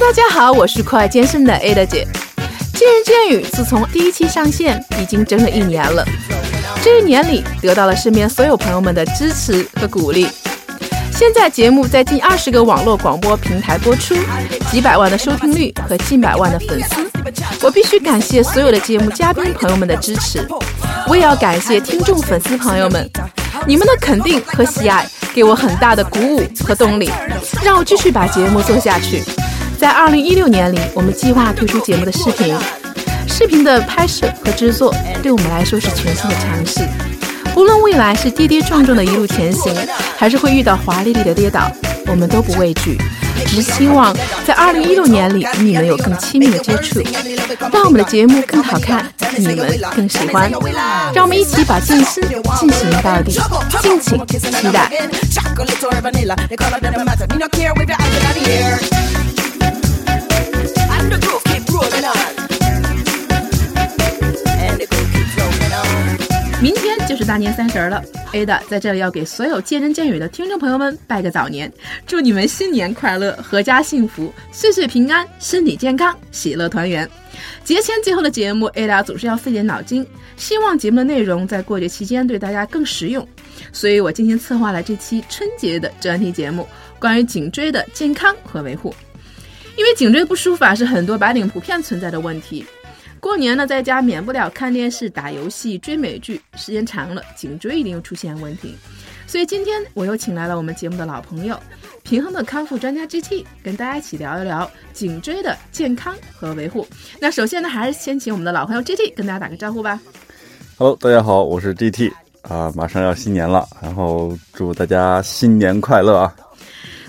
大家好，我是快健身的 Ada 姐。今日健语自从第一期上线已经整整1年了，这1年里得到了身边所有朋友们的支持和鼓励。现在节目在近20个网络广播平台播出，几百万的收听率和近百万的粉丝。我必须感谢所有的节目嘉宾朋友们的支持，我也要感谢听众粉丝朋友们，你们的肯定和喜爱给我很大的鼓舞和动力，让我继续把节目做下去。在2016年里，我们计划推出节目的视频的拍摄和制作，对我们来说是全新的尝试。无论未来是跌跌撞撞的一路前行，还是会遇到华丽丽的跌倒，我们都不畏惧，只希望在2016年里与你们有更亲密的接触，让我们的节目更好看，你们更喜欢。让我们一起把健身进行到底，敬请期待。明天就是大年30了， Ada 在这里要给所有健身健语的听众朋友们拜个早年，祝你们新年快乐，阖家幸福，岁岁平安，身体健康，喜乐团圆。节前最后的节目， Ada 总是要费点脑筋，希望节目的内容在过节期间对大家更实用，所以我精心策划了这期春节的专题节目，关于颈椎的健康和维护。因为颈椎不舒服是很多白领普遍存在的问题，过年呢，在家免不了看电视、打游戏、追美剧，时间长了，颈椎一定又出现问题。所以今天我又请来了我们节目的老朋友，平衡的康复专家 GT， 跟大家一起聊一聊颈椎的健康和维护。那首先呢，还是先请我们的老朋友 GT 跟大家打个招呼吧。Hello， 大家好，我是 GT 啊，马上要新年了，然后祝大家新年快乐啊！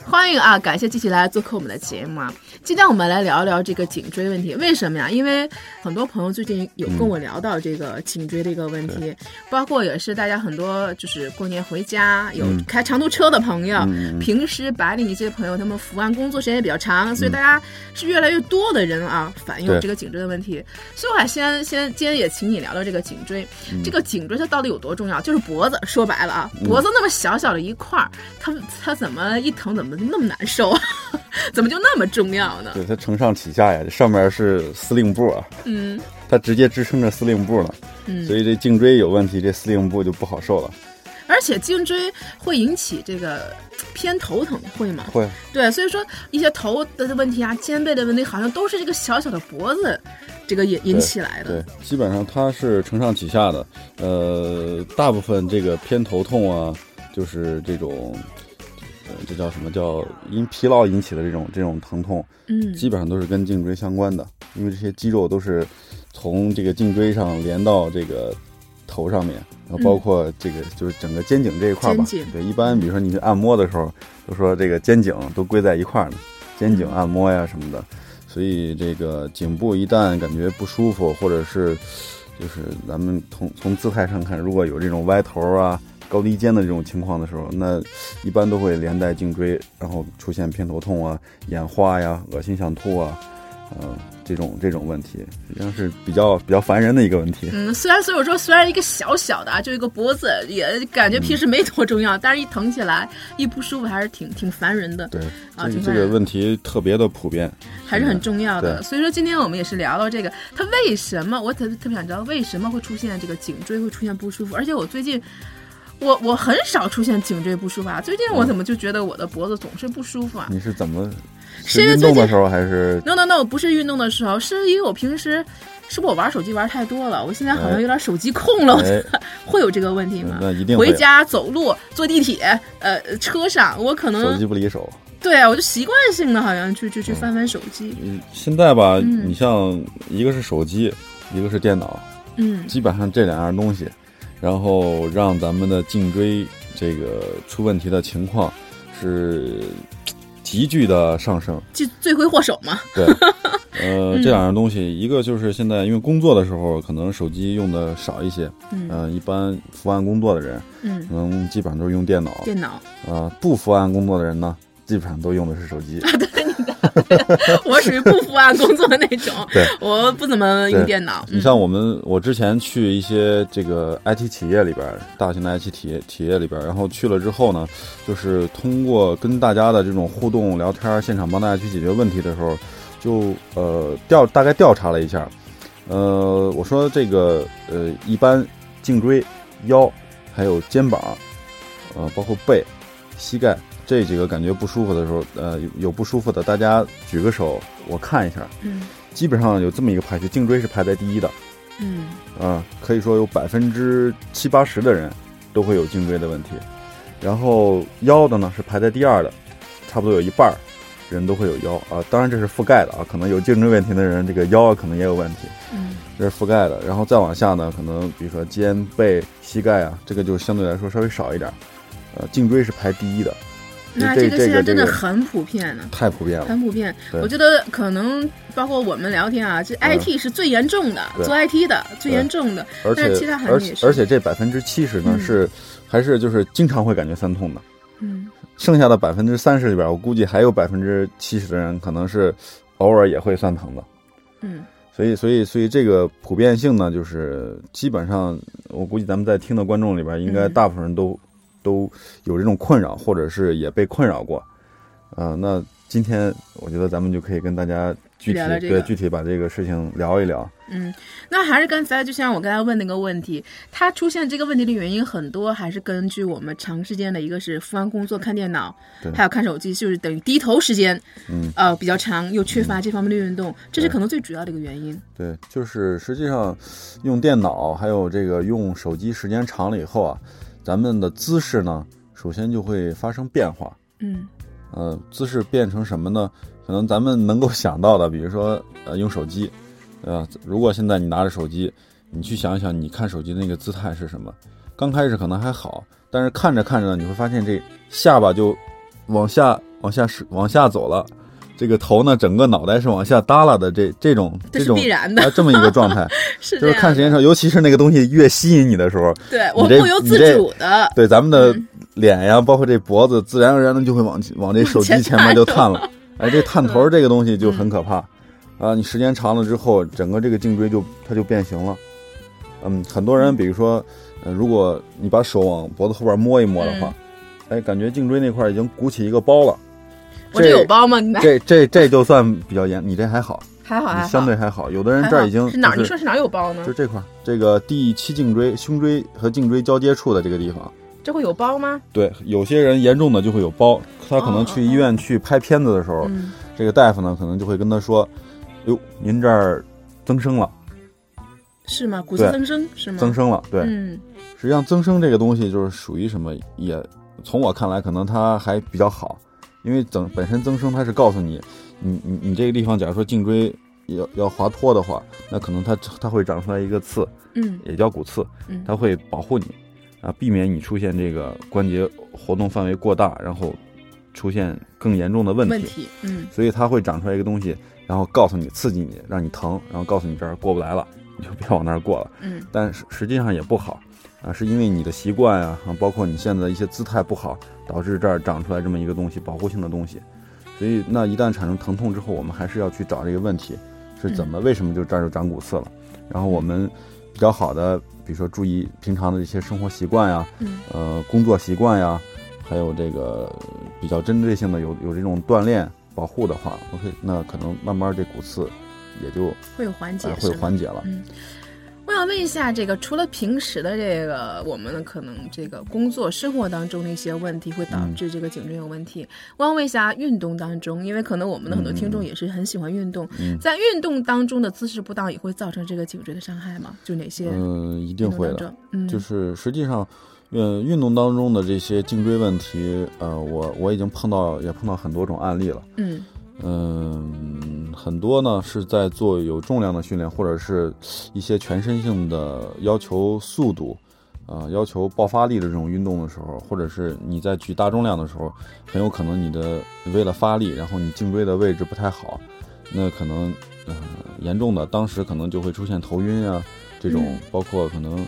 欢迎啊，感谢继续来做客我们的节目啊。今天我们来聊一聊这个颈椎问题，为什么呀？因为很多朋友最近有跟我聊到这个颈椎的一个问题，包括也是大家很多就是过年回家有开长途车的朋友，平时白领一些朋友，他们伏案工作时间也比较长，所以大家是越来越多的人啊反映这个颈椎的问题。所以我还今天也请你聊到这个颈椎，这个颈椎它到底有多重要？就是脖子，说白了啊，脖子那么小小的一块，它怎么一疼怎么那么难受，怎么就那么重要？对，它承上启下呀，这上面是司令部啊，它直接支撑着司令部了，所以这颈椎有问题，这司令部就不好受了。而且颈椎会引起这个偏头疼，会吗？会。对，所以说一些头的问题啊，肩背的问题，好像都是这个小小的脖子这个引起来的。对，基本上它是承上启下的。大部分这个偏头痛啊，就是这种。这叫什么叫因疲劳引起的这种疼痛，基本上都是跟颈椎相关的，因为这些肌肉都是从这个颈椎上连到这个头上面，然后包括这个就是整个肩颈这一块吧。对，一般比如说你去按摩的时候，都说这个肩颈都归在一块呢，肩颈按摩呀什么的。所以这个颈部一旦感觉不舒服，或者是就是咱们从姿态上看，如果有这种歪头啊。高低肩的这种情况的时候，那一般都会连带颈椎，然后出现偏头痛啊、眼花呀、恶心想吐啊，这种问题，实际上是比较烦人的一个问题。虽然一个小小的，就一个脖子，也感觉平时没多重要，但是一疼起来、一不舒服，还是挺烦人的。对啊，这个问题特别的普遍，还是很重要的。所以说，今天我们也是聊到这个，它为什么？我特别想知道为什么会出现这个颈椎会出现不舒服，而且我最近。我很少出现颈椎不舒服啊，最近我怎么就觉得我的脖子总是不舒服啊？你是怎么？是运动的时候还是 ？No， 不是运动的时候，是因为我平时是不是我玩手机玩太多了？我现在好像有点手机控了，会有这个问题吗？那一定。回家走路、坐地铁、车上，我可能手机不离手。对啊，我就习惯性的好像去翻手机。现在吧，你像一个是手机，一个是电脑，基本上这两样东西。然后让咱们的颈椎这个出问题的情况是急剧的上升，就罪魁祸首嘛。对，这两样东西，一个就是现在因为工作的时候可能手机用的少一些，一般伏案工作的人，可能基本上都是用电脑。不伏案工作的人呢，基本上都用的是手机。对，的，我属于不伏案工作那种，对，我不怎么用电脑。你像我之前去一些这个 IT 企业里边，大型的 IT 企业里边，然后去了之后呢，就是通过跟大家的这种互动聊天，现场帮大家去解决问题的时候，就大概调查了一下，我说这个一般颈椎、腰还有肩膀，包括背、膝盖。这几个感觉不舒服的时候，有不舒服的，大家举个手，我看一下。嗯，基本上有这么一个排序，颈椎是排在第一的。嗯，可以说有70%-80%的人都会有颈椎的问题。然后腰的呢是排在第二的，差不多有一半人都会有腰啊。当然这是覆盖的啊，可能有颈椎问题的人，这个腰可能也有问题。嗯，这是覆盖的。然后再往下呢，可能比如说肩、背、膝盖啊，这个就相对来说稍微少一点。颈椎是排第一的。那这个现在真的很普遍了，太普遍了，很普遍。我觉得可能包括我们聊天啊，这 IT 是最严重的，做 IT 的最严重的，但是其他行业也是。而且这70%呢是还是就是经常会感觉酸痛的，嗯，剩下的30%里边，我估计还有70%的人可能是偶尔也会酸疼的，嗯。所以这个普遍性呢，就是基本上我估计咱们在听的观众里边，应该大部分人都有这种困扰，或者是也被困扰过，那今天我觉得咱们就可以跟大家具体把这个事情聊一聊。嗯，那还是刚才就像我刚才问那个问题，它出现这个问题的原因很多，还是根据我们长时间的一个是伏案工作、看电脑，还有看手机，就是等于低头时间，比较长，又缺乏这方面的运动，这是可能最主要的一个原因。对，就是实际上用电脑还有这个用手机时间长了以后啊。咱们的姿势呢，首先就会发生变化。嗯，姿势变成什么呢？可能咱们能够想到的，比如说，用手机，如果现在你拿着手机，你去想一想，你看手机的那个姿态是什么？刚开始可能还好，但是看着看着，你会发现这下巴就往下走了，这个头呢，整个脑袋是往下耷拉的，这种必然的，这么一个状态。是就是看时间长，尤其是那个东西越吸引你的时候，对，我不由自主的，对咱们的脸呀，包括这脖子，自然而然的就会往这手机前面就探了。哎，这探头这个东西就很可怕啊！你时间长了之后，整个这个颈椎它就变形了。嗯，很多人比如说，如果你把手往脖子后边摸一摸的话，哎，感觉颈椎那块已经鼓起一个包了。我这有包吗？你这就算比较严，你这还好，相对还好。有的人这儿已经、就是、是哪？你说是哪有包呢？就这块，这个第7颈椎、胸椎和颈椎交接处的这个地方，这会有包吗？对，有些人严重的就会有包，他可能去医院去拍片子的时候，这个大夫呢可能就会跟他说：“哟，您这儿增生了，是吗？骨质增生是吗？增生了，对。实际上增生这个东西就是属于什么？也从我看来，可能它还比较好。”因为本身增生它是告诉你，你这个地方，假如说颈椎要滑脱的话，那可能它会长出来一个刺，也叫骨刺，它会保护你啊，避免你出现这个关节活动范围过大，然后出现更严重的问题，所以它会长出来一个东西，然后告诉你刺激你，让你疼，然后告诉你这儿过不来了，你就别往那儿过了，但是实际上也不好。啊，是因为你的习惯啊，包括你现在一些姿态不好，导致这儿长出来这么一个东西，保护性的东西。所以，那一旦产生疼痛之后，我们还是要去找这个问题是怎么，为什么就这儿就长骨刺了。然后我们比较好的，比如说注意平常的这些生活习惯呀，工作习惯呀，还有这个比较针对性的有这种锻炼保护的话 ，OK， 那可能慢慢这骨刺也就会有缓解，会有缓解了。我想问一下，这个除了平时的这个我们可能这个工作生活当中的一些问题会导致这个颈椎有问题，我想问一下运动当中，因为可能我们的很多听众也是很喜欢运动，在运动当中的姿势不当也会造成这个颈椎的伤害吗？就哪些？一定会的。就是实际上，运动当中的这些颈椎问题，我已经碰到很多种案例了。很多呢是在做有重量的训练，或者是一些全身性的要求速度要求爆发力的这种运动的时候，或者是你在举大重量的时候，很有可能你的为了发力，然后你颈椎的位置不太好，那可能严重的当时可能就会出现头晕啊这种，包括可能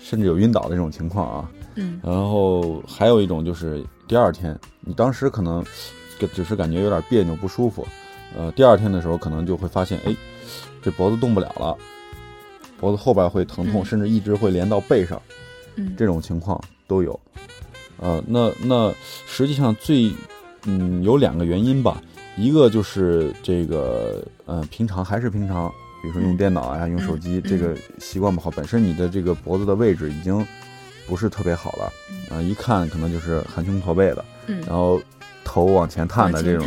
甚至有晕倒的这种情况啊。然后还有一种就是第二天你当时可能只是感觉有点别扭不舒服。第二天的时候可能就会发现，哎，这脖子动不了了，脖子后边会疼痛，甚至一直会连到背上，这种情况都有。那实际上有两个原因吧，一个就是这个平常，比如说用电脑啊，用手机，这个习惯不好，本身你的这个脖子的位置已经不是特别好了，一看可能就是含胸驼背的，然后头往前探的这种，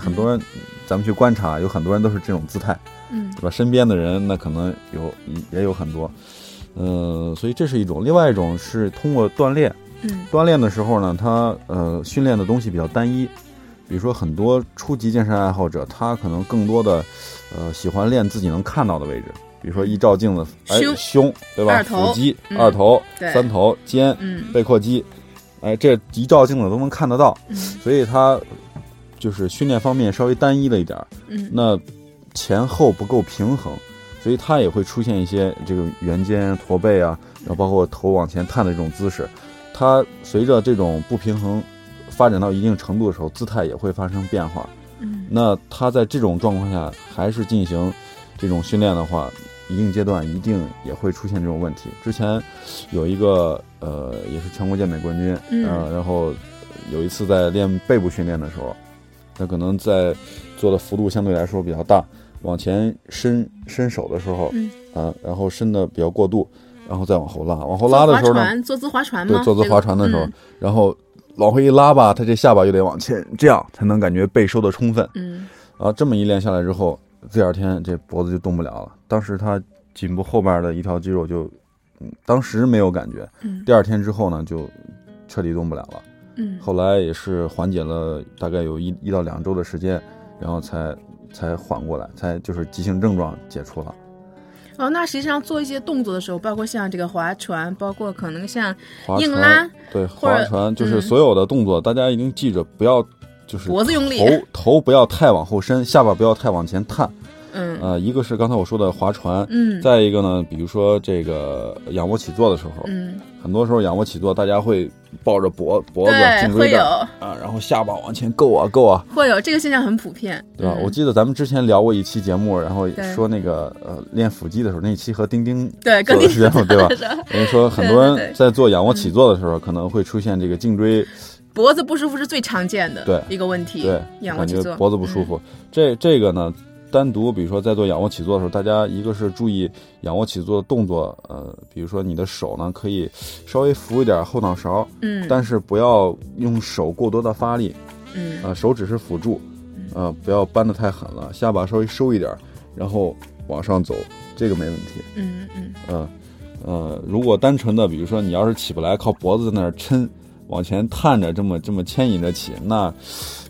很多人咱们去观察，有很多人都是这种姿态，对吧？身边的人那可能也有很多，所以这是一种。另外一种是通过锻炼，锻炼的时候呢，他训练的东西比较单一，比如说很多初级健身爱好者，他可能更多的喜欢练自己能看到的位置。比如说一照镜子，胸，对吧？腹肌、二头、三头、肩、背阔肌，这一照镜子都能看得到，所以它就是训练方面稍微单一了一点，那前后不够平衡，所以它也会出现一些这个圆肩驼背啊，然后包括头往前探的这种姿势。它随着这种不平衡发展到一定程度的时候，姿态也会发生变化。那它在这种状况下还是进行这种训练的话，一定阶段一定也会出现这种问题。之前有一个也是全国健美冠军，然后有一次在练背部训练的时候，他可能在做的幅度相对来说比较大，往前伸手的时候，然后伸的比较过度，然后再往后拉的时候呢，坐姿划船的时候，然后往回一拉吧，他这下巴又得往前，这样才能感觉背收的充分。然后这么一练下来之后，第二天这脖子就动不了了，当时他颈部后边的一条肌肉就，当时没有感觉，第二天之后呢就彻底动不了了。后来也是缓解了大概有1到2周的时间，然后才缓过来，才就是急性症状解除了。那实际上做一些动作的时候，包括像这个划船，包括可能像硬拉，对，划船就是所有的动作，大家一定记着不要。就是脖子用力，头不要太往后伸，下巴不要太往前探。一个是刚才我说的划船，再一个呢，比如说这个仰卧起坐的时候，很多时候仰卧起坐大家会抱着脖子颈椎这儿啊，然后下巴往前够啊，会有这个现象很普遍，对吧？我记得咱们之前聊过一期节目，然后说那个练腹肌的时候，那期和丁丁做的节目，对吧？我们说很多人在做仰卧起坐的时候，可能会出现这个颈椎。脖子不舒服是最常见的一个问题，对，仰卧起坐感觉脖子不舒服，这个呢，单独比如说在做仰卧起坐的时候，大家一个是注意仰卧起坐的动作，比如说你的手呢可以稍微扶一点后脑勺，但是不要用手过多的发力，手指是辅助，不要扳得太狠了，下巴稍微收一点，然后往上走，这个没问题，如果单纯的比如说你要是起不来，靠脖子在那儿撑。往前探着这么牵引着起，那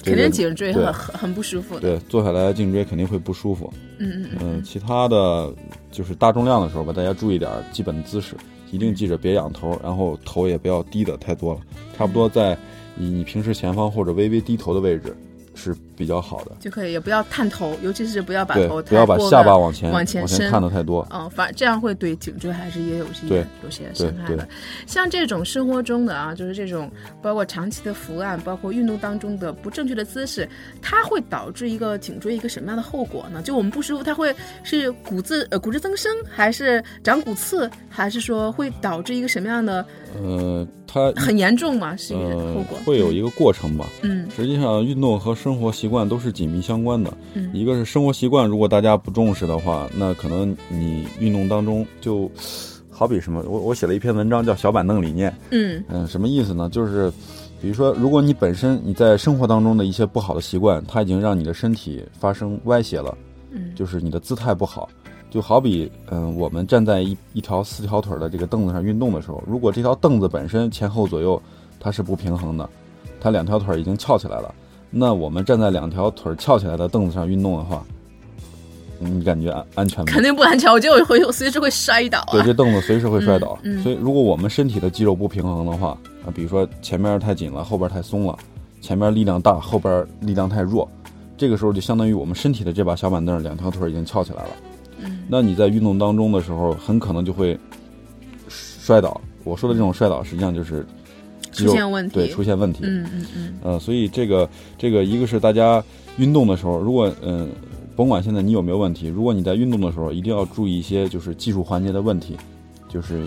肯定颈椎很不舒服的。对，坐下来颈椎肯定会不舒服。其他的就是大重量的时候吧，大家注意点基本姿势，一定记着别仰头，然后头也不要低的太多了，差不多在你平时前方或者微微低头的位置是比较好的，就可以，也不要探头，尤其是不要把头，不要把下巴往前探的太多，这样会对颈椎还是也有些伤害的。像这种生活中的就是这种包括长期的伏案，包括运动当中的不正确的姿势，它会导致一个颈椎一个什么样的后果呢？就我们不舒服，它会是骨质增生，还是长骨刺，还是说会导致一个什么样的？它很严重嘛，是一个后果，会有一个过程吧。实际上运动和生活习惯都是紧密相关的，一个是生活习惯，如果大家不重视的话，那可能你运动当中就好比什么，我写了一篇文章叫小板凳理念，什么意思呢？就是比如说如果你本身你在生活当中的一些不好的习惯，它已经让你的身体发生歪斜了，就是你的姿态不好，就好比我们站在一条4条腿的这个凳子上运动的时候，如果这条凳子本身前后左右它是不平衡的，它2条腿已经翘起来了，那我们站在2条腿翘起来的凳子上运动的话，你感觉安全吗？肯定不安全，我觉得我随时会摔倒，对，这凳子随时会摔倒，所以如果我们身体的肌肉不平衡的话，比如说前面太紧了，后边太松了，前面力量大，后边力量太弱，这个时候就相当于我们身体的这把小板凳2条腿已经翘起来了，那你在运动当中的时候很可能就会摔倒。我说的这种摔倒实际上就是出现问题，对，出现问题。所以这个一个是大家运动的时候，如果甭管现在你有没有问题，如果你在运动的时候，一定要注意一些就是技术环节的问题，就是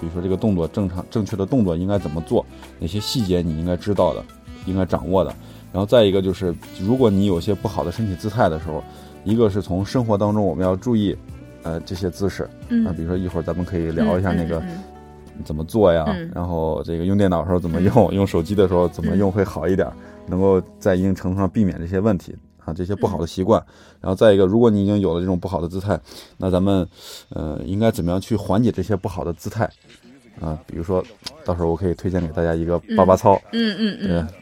比如说这个动作正确的动作应该怎么做，哪些细节你应该知道的，应该掌握的。然后再一个就是，如果你有些不好的身体姿态的时候，一个是从生活当中我们要注意，这些姿势，比如说一会儿咱们可以聊一下那个怎么做呀，然后这个用电脑的时候怎么用，用手机的时候怎么用会好一点，能够在一定程度上避免这些问题啊，这些不好的习惯。然后再一个，如果你已经有了这种不好的姿态，那咱们应该怎么样去缓解这些不好的姿态？比如说到时候我可以推荐给大家一个八八操，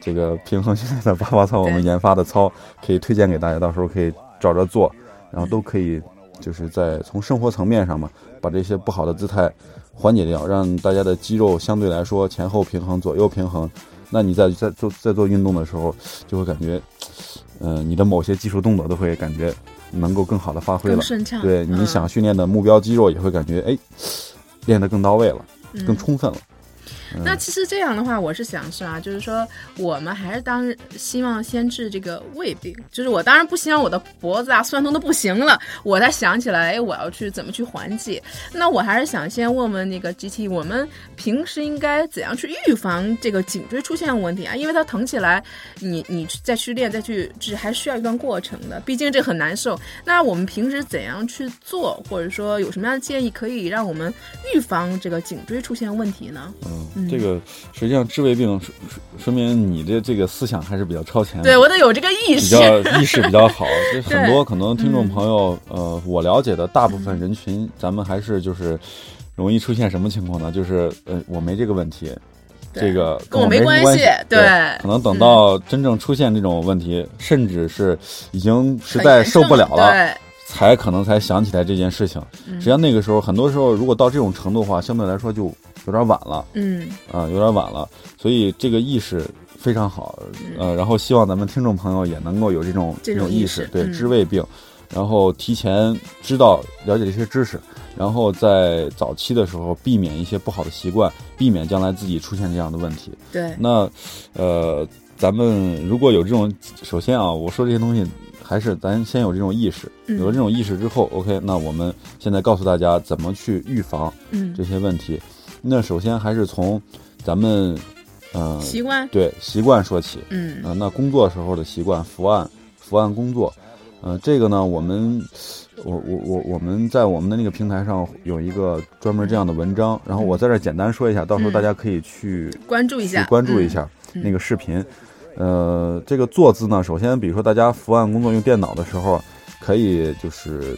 这个平衡训练的八八操，我们研发的操可以推荐给大家，到时候可以找着做，然后都可以就是在从生活层面上嘛，把这些不好的姿态缓解掉，让大家的肌肉相对来说前后平衡、左右平衡。那你在做运动的时候，就会感觉，你的某些技术动作都会感觉能够更好的发挥了，对，你想训练的目标肌肉也会感觉练得更到位了。更充分了。那其实这样的话，我是想说啊，就是说我们还是希望先治这个胃病。就是我当然不希望我的脖子啊酸痛的不行了，我才想起来我要去怎么去缓解。那我还是想先问问那个 GT， 我们平时应该怎样去预防这个颈椎出现问题啊？因为它疼起来，你再去练再去治，还需要一段过程的，毕竟这很难受。那我们平时怎样去做，或者说有什么样的建议可以让我们预防这个颈椎出现问题呢？这个实际上治胃病，说明你的这个思想还是比较超前的。对，我得有这个意识，比较好。这很多可能听众朋友，我了解的大部分人群，咱们还是就是容易出现什么情况呢？就是我没这个问题，这个跟我没关系。对，可能等到真正出现这种问题，甚至是已经实在受不了了。对，才想起来这件事情。实际上那个时候，很多时候如果到这种程度的话，相对来说就有点晚了。有点晚了。所以这个意识非常好。然后希望咱们听众朋友也能够有这种意识，对，治胃病，然后提前知道了解这些知识，然后在早期的时候避免一些不好的习惯，避免将来自己出现这样的问题。对，那咱们如果有这种，首先啊，我说这些东西。还是咱先有这种意识，有了这种意识之后 OK， 那我们现在告诉大家怎么去预防这些问题。那首先还是从咱们习惯说起。那工作时候的习惯，伏案工作，这个呢，我们在我们的那个平台上有一个专门这样的文章，然后我在这简单说一下，到时候大家可以去关注一下那个视频。这个坐姿呢，首先比如说大家伏案工作用电脑的时候，可以就是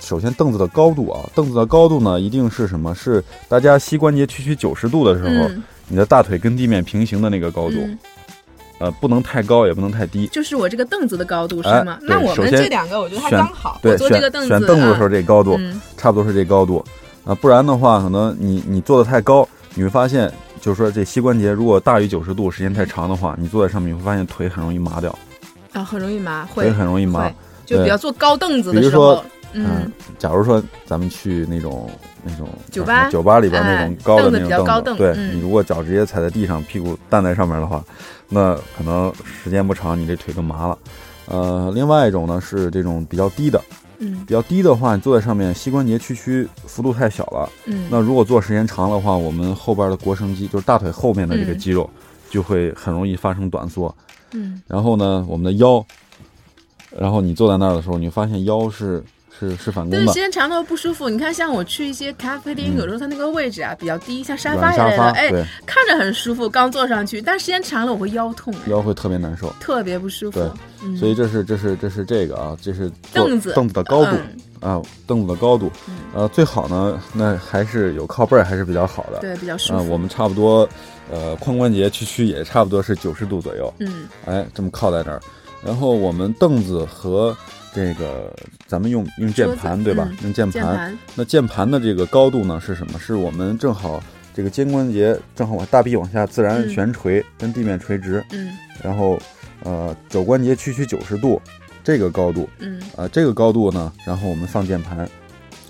首先凳子的高度呢，一定是什么，是大家膝关节屈曲90度的时候，你的大腿跟地面平行的那个高度。不能太高也不能太低，就是我这个凳子的高度是吗？那我们这两个我觉得它刚好，对，我坐这个选凳子的时候这高度，差不多是这高度啊，不然的话可能你坐得太高，你会发现就是说这膝关节如果大于90度时间太长的话，你坐在上面你会发现腿很容易麻掉啊，很容易麻，腿很容易麻，就比较坐高凳子的时候。假如说咱们去那种酒吧里边那种高的那种凳子，对，你如果脚直接踩在地上，屁股蛋在上面的话，那可能时间不长你这腿就麻了。另外一种呢是这种比较低的，比较低的话，你坐在上面膝关节屈曲幅度太小了。那如果坐时间长的话，我们后边的腘绳肌，就是大腿后面的这个肌肉，就会很容易发生短缩。然后呢，我们的腰，然后你坐在那儿的时候，你发现腰是反弓的。但是时间长了不舒服。你看，像我去一些咖啡厅，有时候它那个位置啊比较低，像沙发一类的，看着很舒服，刚坐上去，但时间长了我会腰痛，腰会特别难受，特别不舒服。所以这是这个啊，这是凳子的高度啊，凳子的高度。最好呢，那还是有靠背还是比较好的，对，比较舒服。我们差不多，髋关节屈也差不多是90度左右。这么靠在那儿，然后我们凳子和。这个咱们用键盘，对吧？用键盘。那键盘的这个高度呢是什么？是我们正好这个肩关节正好大臂往下自然悬垂，跟地面垂直。然后肘关节屈曲90度，这个高度。这个高度呢，然后我们放键盘。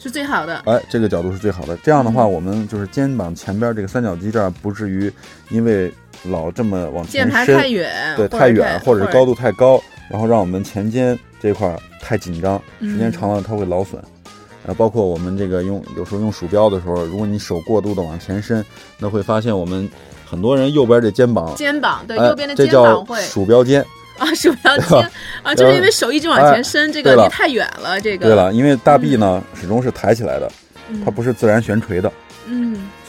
是最好的。哎，这个角度是最好的。这样的话，我们就是肩膀前边这个三角肌这儿不至于因为老这么往前伸，键盘太远，对，太远或者是高度太高，然后让我们前肩这块太紧张，时间长了它会劳损。包括我们这个有时候用鼠标的时候，如果你手过度的往前伸，那会发现我们很多人右边这肩膀对、右边的肩膀会，这叫鼠标肩啊，鼠标肩啊，就是因为手一直往前伸，这个离太远了，这个对了，因为大臂呢、始终是抬起来的，它不是自然悬垂的，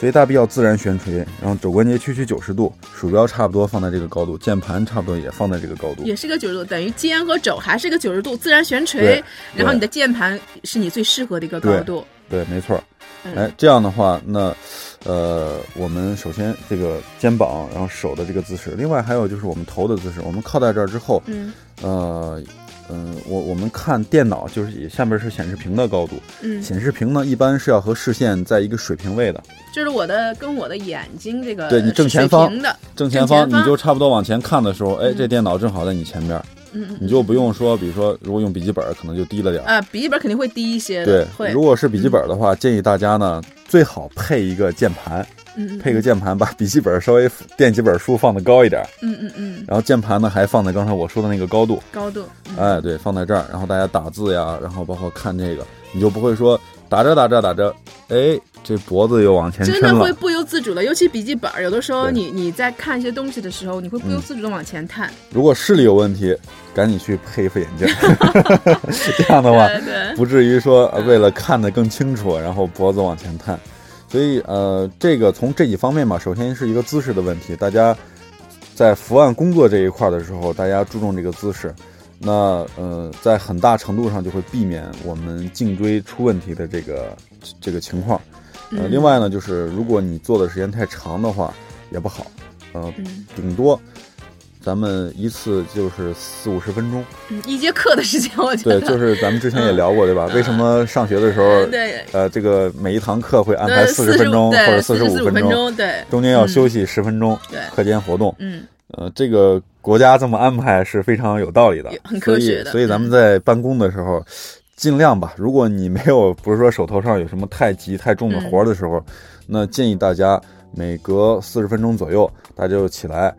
所以大臂要自然悬垂，然后肘关节屈曲90度，鼠标差不多放在这个高度，键盘差不多也放在这个高度，也是个90度，等于肩和肘还是个90度自然悬垂，然后你的键盘是你最适合的一个高度， 对没错。哎，这样的话，那我们首先这个肩膀，然后手的这个姿势，另外还有就是我们头的姿势，我们靠在这儿之后，我们看电脑，就是下面是显示屏的高度，显示屏呢一般是要和视线在一个水平位的，就是我的跟我的眼睛这个对你正前方你就差不多往前看的时候，哎，这电脑正好在你前边，你就不用说，比如说如果用笔记本可能就低了点啊，笔记本肯定会低一些的，对，如果是笔记本的话，建议大家呢最好配一个键盘，把笔记本稍微电子本书放得高一点，然后键盘呢还放在刚才我说的那个高度，哎，对，放在这儿，然后大家打字呀，然后包括看这个，你就不会说打着，哎，这脖子又往前伸了，真的会不由自主的，尤其笔记本，有的时候你在看一些东西的时候，你会不由自主的往前探。如果视力有问题，赶紧去配一副眼镜，这样的话对不至于说为了看得更清楚，然后脖子往前探。所以这个从这几方面吧，首先是一个姿势的问题，大家在伏案工作这一块的时候，大家注重这个姿势，那在很大程度上就会避免我们颈椎出问题的这个情况。另外呢，就是如果你坐的时间太长的话也不好，顶多咱们一次就是40-50分钟，一节课的时间，我觉得对，就是咱们之前也聊过，对吧？为什么上学的时候，这个每一堂课会安排40分钟或者45分钟，对，中间要休息10分钟，课间活动，这个国家这么安排是非常有道理的，很科学的。所以咱们在办公的时候，尽量吧。如果你没有，不是说手头上有什么太急太重的活的时候，那建议大家每隔40分钟左右，大家就起来。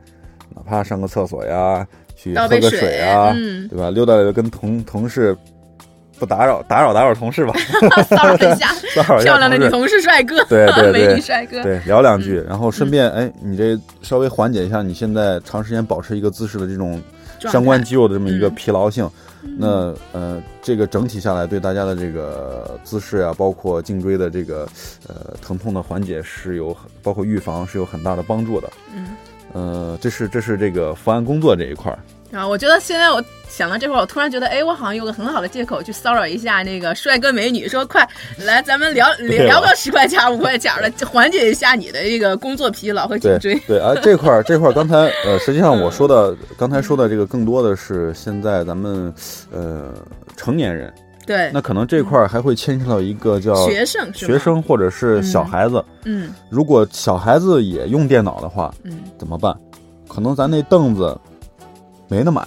哪怕上个厕所呀，去喝个水啊，对吧？溜达溜达，跟同事不打扰同事吧，骚扰一下漂亮的女同事帅哥，对美女帅哥，对，聊两句，然后顺便你这稍微缓解一下你现在长时间保持一个姿势的这种相关肌肉的这么一个疲劳性。那这个整体下来对大家的这个姿势啊，包括颈椎的这个疼痛的缓解是有，包括预防是有很大的帮助的。这是这个伏案工作这一块啊，我觉得现在我想到这块，我突然觉得，哎，我好像有个很好的借口去骚扰一下那个帅哥美女，说快来咱们聊个10块钱5块钱的，缓解一下你的这个工作疲劳和颈椎。对啊，这块刚才实际上我说的刚才说的这个更多的是现在咱们成年人，对，那可能这块还会牵扯到一个叫学生或者是小孩子，如果小孩子也用电脑的话，怎么办？可能咱那凳子没得买，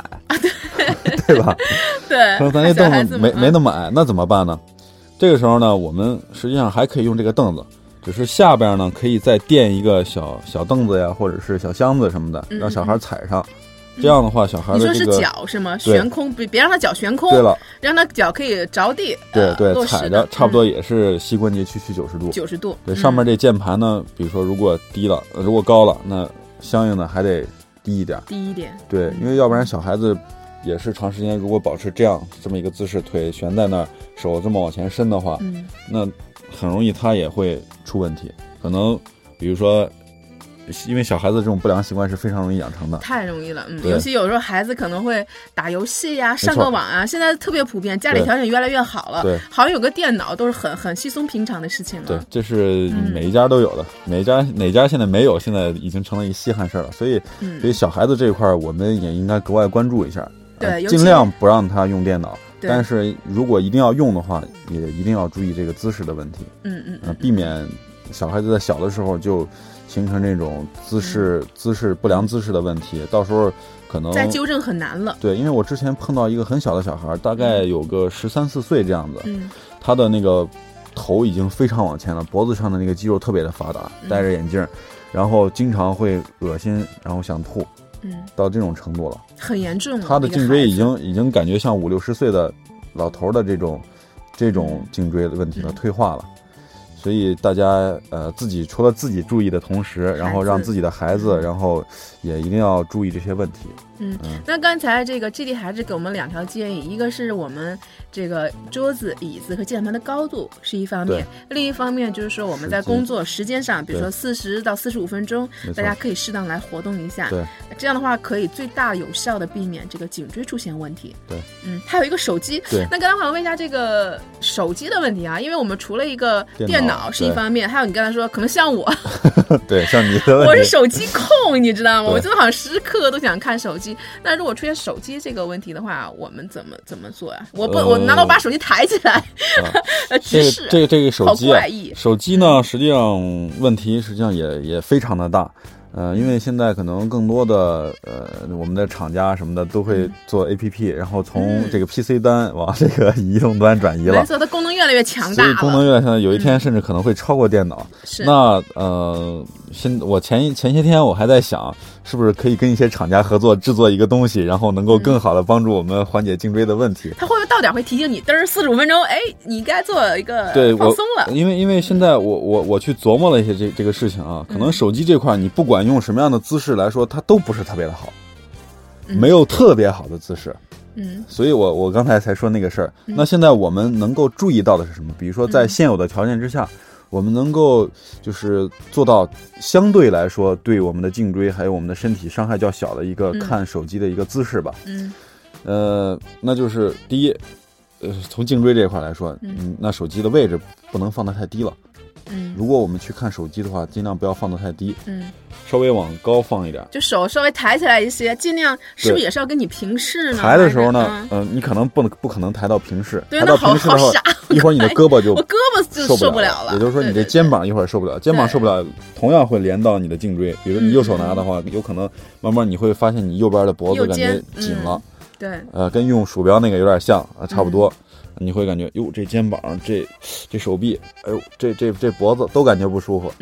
对吧？对，可能咱那凳子没得买，那怎么办呢？这个时候呢，我们实际上还可以用这个凳子，只是下边呢可以再垫一个小凳子呀，或者是小箱子什么的，让小孩踩上。这样的话，小孩的、这个、你说是脚是吗？悬空，别让他脚悬空。对了，让他脚可以着地。对，踩着差不多也是膝关节屈曲90度。90度。对，上面这键盘呢，比如说如果低了，如果高了，那相应的还得低一点。对，因为要不然小孩子也是长时间如果保持这么一个姿势，腿悬在那儿，手这么往前伸的话，那很容易他也会出问题。可能比如说。因为小孩子这种不良习惯是非常容易养成的，太容易了，尤其有时候孩子可能会打游戏呀、上个网啊，现在特别普遍，家里条件越来越好了，对，好像有个电脑都是很稀松平常的事情了。对，这是每一家都有的，哪家现在没有，现在已经成了一稀罕事了。所以小孩子这一块，我们也应该格外关注一下，对，尽量不让他用电脑。但是如果一定要用的话，也一定要注意这个姿势的问题，避免小孩子在小的时候就。形成这种姿势不良姿势的问题，到时候可能再纠正很难了。对，因为我之前碰到一个很小的小孩，大概有个13-14岁这样子，他的那个头已经非常往前了，脖子上的那个肌肉特别的发达，戴着眼镜，然后经常会恶心，然后想吐，到这种程度了，很严重。他的颈椎已经感觉像50-60岁的老头的这种颈椎的问题了，退化了。所以大家自己除了自己注意的同时，然后让自己的孩子，然后也一定要注意这些问题。那刚才这个 GT 还是给我们2条建议，一个是我们这个桌子、椅子和键盘的高度是一方面，另一方面就是说我们在工作时间上，比如说40到45分钟，大家可以适当来活动一下，这样的话可以最大有效的避免这个颈椎出现问题。对，还有一个手机。那刚才我想问一下这个手机的问题啊，因为我们除了一个电脑是一方面，还有你刚才说可能像我对，像你的问题，我是手机控你知道吗？我真的好像时刻都想看手机。那如果出现手机这个问题的话，我们怎么做啊？我难道把手机抬起来直视？这个手机，好怪异。手机呢，问题实际上也非常的大。因为现在可能更多的我们的厂家什么的都会做 APP， 然后从这个 PC 端往这个移动端转移了。没错，它功能越来越强大了。所以功能越来越强大，有一天甚至可能会超过电脑。那我前些天我还在想，是不是可以跟一些厂家合作制作一个东西，然后能够更好的帮助我们缓解颈椎的问题。它会不会到点会提醒你，45分钟，哎，你该做一个放松了？因为现在我去琢磨了一些这个事情啊，可能手机这块你不管用什么样的姿势来说，它都不是特别的好，没有特别好的姿势。所以我刚才才说那个事儿。那现在我们能够注意到的是什么？比如说在现有的条件之下，我们能够就是做到相对来说对我们的颈椎还有我们的身体伤害较小的一个看手机的一个姿势吧。那就是第一，从颈椎这一块来说，那手机的位置不能放得太低了。如果我们去看手机的话，尽量不要放得太低，稍微往高放一点，就手稍微抬起来一些，尽量是不是也是要跟你平视呢？抬的时候呢，你可能不可能抬到平视，抬到平视的话，一会儿你的胳膊就受不了了，也就是说你这肩膀一会儿受不了，对对对，肩膀受不了，同样会连到你的颈椎。比如说你右手拿的话，有可能慢慢你会发现你右边的脖子感觉紧了，对，跟用鼠标那个有点像，差不多。你会感觉哟，这肩膀、这手臂，哎呦，这脖子都感觉不舒服。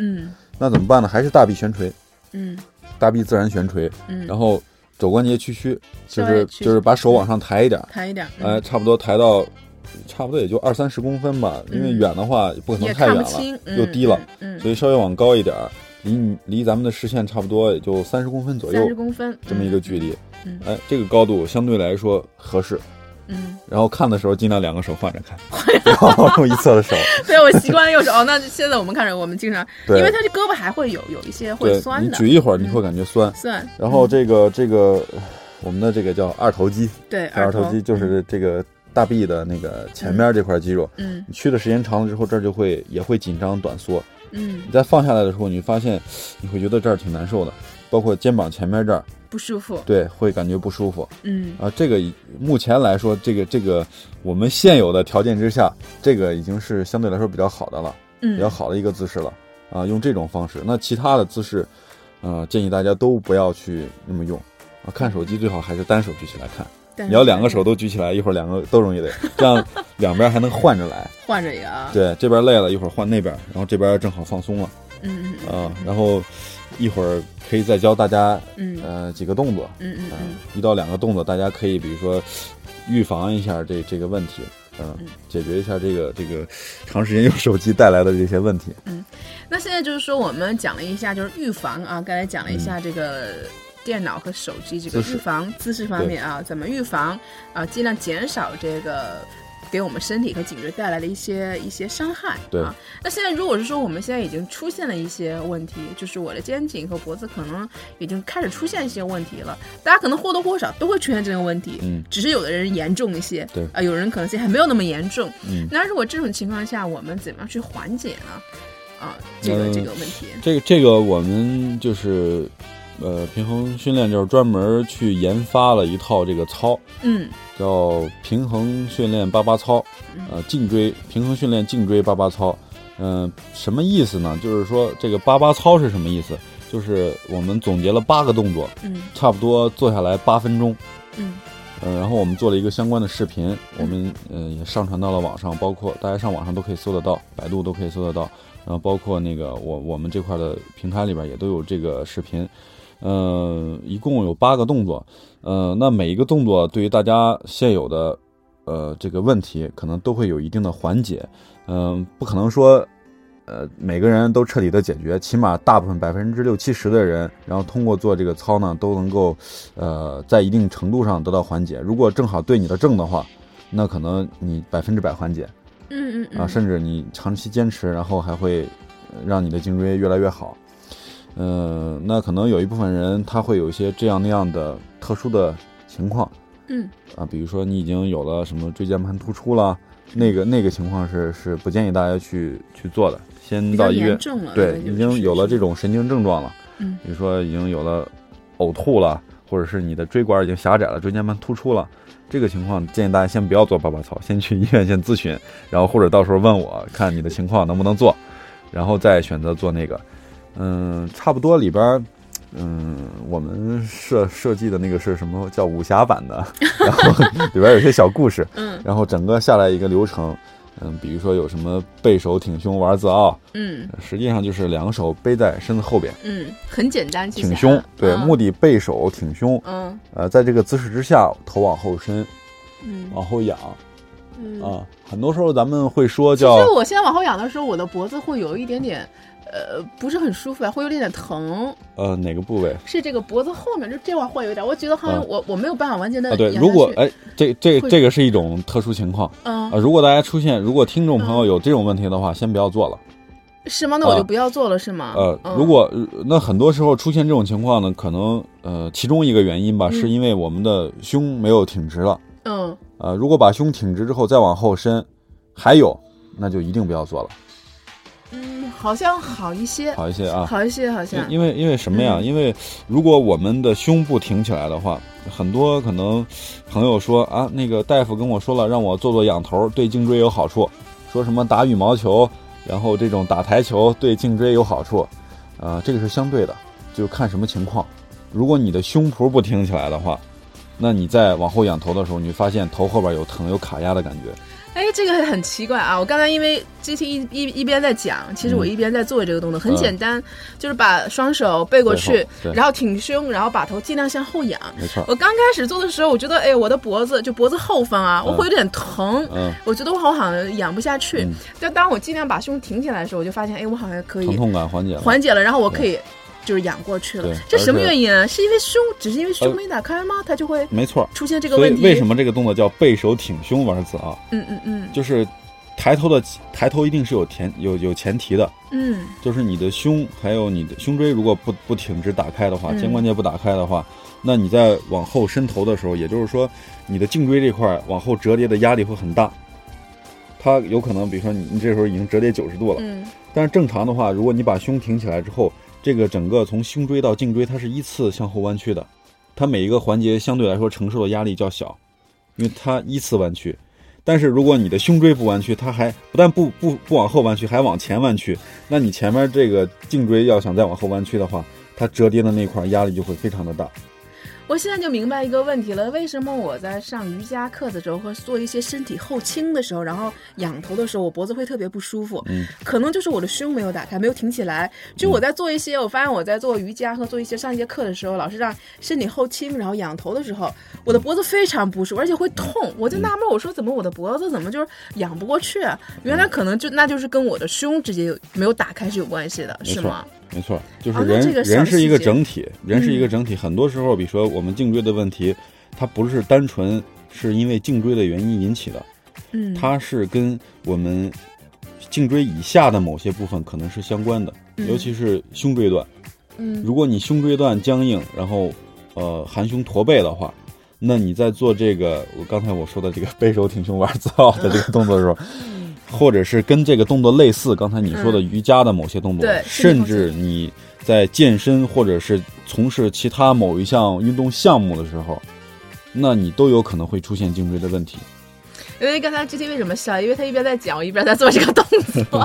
那怎么办呢？还是大臂悬垂。大臂自然悬垂。然后肘关节屈曲，就是把手往上抬一点，差不多抬到也就20-30公分吧，因为远的话不可能太远了，又低了，所以稍微往高一点，离咱们的视线差不多也就30公分左右，这么一个距离。这个高度相对来说合适。然后看的时候尽量两个手换着看，然后用一侧的手。对，我习惯了右手。那现在我们看着我们经常，因为它这胳膊还会有一些会酸的，你举一会儿你会感觉酸。然后这个我们的这个叫二头肌，对，二头肌就是这个大臂的那个前面这块肌肉，你去的时间长了之后，这儿就也会紧张短缩。你再放下来的时候，你发现你会觉得这儿挺难受的，包括肩膀前面这儿。不舒服，对，会感觉不舒服。这个目前来说，这个我们现有的条件之下，这个已经是相对来说比较好的了，比较好的一个姿势了啊。用这种方式，那其他的姿势，建议大家都不要去那么用啊。看手机最好还是单手举起来看。你要两个手都举起来，一会儿两个都容易累，这样两边还能换着来，换着也啊。对，这边累了，一会儿换那边，然后这边正好放松了。然后一会儿可以再教大家几个动作，1到2个动作，大家可以比如说预防一下这个问题，解决一下这个长时间用手机带来的这些问题。那现在就是说我们讲了一下就是预防啊，刚才讲了一下这个电脑和手机这个预防姿势方面啊，怎么预防啊，尽量减少这个给我们身体和颈椎带来的一些伤害。对啊，那现在如果是说我们现在已经出现了一些问题，就是我的肩颈和脖子可能已经开始出现一些问题了，大家可能或多或少都会出现这个问题，只是有的人严重一些，对啊，有人可能现在还没有那么严重。那如果这种情况下，我们怎么样去缓解呢？啊，这个问题，这个我们就是平衡训练就是专门去研发了一套这个操，叫平衡训练88操，颈椎平衡训练颈椎88操。什么意思呢？就是说这个88操是什么意思？就是我们总结了8个动作，差不多做下来8分钟。然后我们做了一个相关的视频，我们也上传到了网上，包括大家上网上都可以搜得到，百度都可以搜得到，然后包括那个我们这块的平台里边也都有这个视频。一共有8个动作，那每一个动作对于大家现有的这个问题可能都会有一定的缓解，不可能说每个人都彻底的解决，起码大部分60%-70%的人，然后通过做这个操呢都能够在一定程度上得到缓解。如果正好对你的症的话，那可能你100%缓解，啊，甚至你长期坚持，然后还会让你的颈椎越来越好。那可能有一部分人他会有一些这样那样的特殊的情况，比如说你已经有了什么椎间盘突出了，那个情况是不建议大家去做的，先到医院。对，已经有了这种神经症状了，比如说已经有了呕吐了，或者是你的椎管已经狭窄了，椎间盘突出了，这个情况建议大家先不要做拔拔操，先去医院先咨询，然后或者到时候问我看你的情况能不能做，然后再选择做那个。差不多里边，我们设计的那个是什么叫武侠版的，然后里边有些小故事，然后整个下来一个流程，比如说有什么背手挺胸玩自傲，实际上就是2手背在身子后边，很简单，挺胸，对，目的背手挺胸，在这个姿势之下，头往后伸，往后仰。很多时候咱们会说叫，其实我现在往后仰的时候，我的脖子会有一点点，不是很舒服啊，会有点疼。哪个部位？是这个脖子后面，就这块会有点，我觉得好像我没有办法完全的。对，如果这个是一种特殊情况。如果大家如果听众朋友有这种问题的话，先不要做了。是吗？那我就不要做了，是吗？如果那很多时候出现这种情况呢，可能其中一个原因吧，是因为我们的胸没有挺直了。如果把胸挺直之后再往后伸，还有，那就一定不要做了。好像好一些。因为什么呀？因为如果我们的胸部挺起来的话，很多可能朋友说啊，那个大夫跟我说了，让我做仰头，对颈椎有好处。说什么打羽毛球，然后这种打台球对颈椎有好处。这个是相对的，就看什么情况。如果你的胸脯不挺起来的话，那你在往后仰头的时候，你发现头后边有疼有卡压的感觉。哎，这个很奇怪啊！我刚才因为 GT 一边在讲，其实我一边在做这个动作，很简单，就是把双手背过去，然后挺胸，然后把头尽量向后仰。没错。我刚开始做的时候，我觉得我的脖子后方啊，我会有点疼，我觉得我好像仰不下去。但当我尽量把胸挺起来的时候，我就发现，我好像可以疼痛感缓解了，然后我可以。就是仰过去了，这什么原因啊？是因为只是因为胸没打开吗？它就会没错出现这个问题。所以为什么这个动作叫背手挺胸玩自傲？就是抬头一定是有前提的，就是你的胸还有你的胸椎如果不挺直打开的话，肩关节不打开的话，那你在往后伸头的时候，也就是说你的颈椎这块往后折叠的压力会很大，它有可能比如说你这时候已经折叠90度了，但是正常的话，如果你把胸挺起来之后。这个整个从胸椎到颈椎它是依次向后弯曲的，它每一个环节相对来说承受的压力较小，因为它依次弯曲。但是如果你的胸椎不弯曲，它还不但不往后弯曲，还往前弯曲，那你前面这个颈椎要想再往后弯曲的话，它折叠的那块压力就会非常的大。我现在就明白一个问题了，为什么我在上瑜伽课的时候，或做一些身体后倾的时候，然后仰头的时候，我脖子会特别不舒服，可能就是我的胸没有打开，没有挺起来。就我在做一些，我发现我在做瑜伽和做一些上一些课的时候，老是让身体后倾，然后仰头的时候，我的脖子非常不舒服，而且会痛。我就纳闷，我说怎么我的脖子怎么就是仰不过去？原来可能那就是跟我的胸直接没有打开是有关系的，是吗？没错，就是人是一个整体，人是一个整体。很多时候，比如说我们颈椎的问题，它不是单纯是因为颈椎的原因引起的，它是跟我们颈椎以下的某些部分可能是相关的，尤其是胸椎段。如果你胸椎段僵硬，然后含胸驼背的话，那你在做这个我刚才我说的这个背手挺胸玩自傲的这个动作的时候。或者是跟这个动作类似，刚才你说的瑜伽的某些动作，甚至你在健身或者是从事其他某一项运动项目的时候，那你都有可能会出现颈椎的问题。因为刚才 GT 为什么笑，因为他一边在讲我一边在做这个动作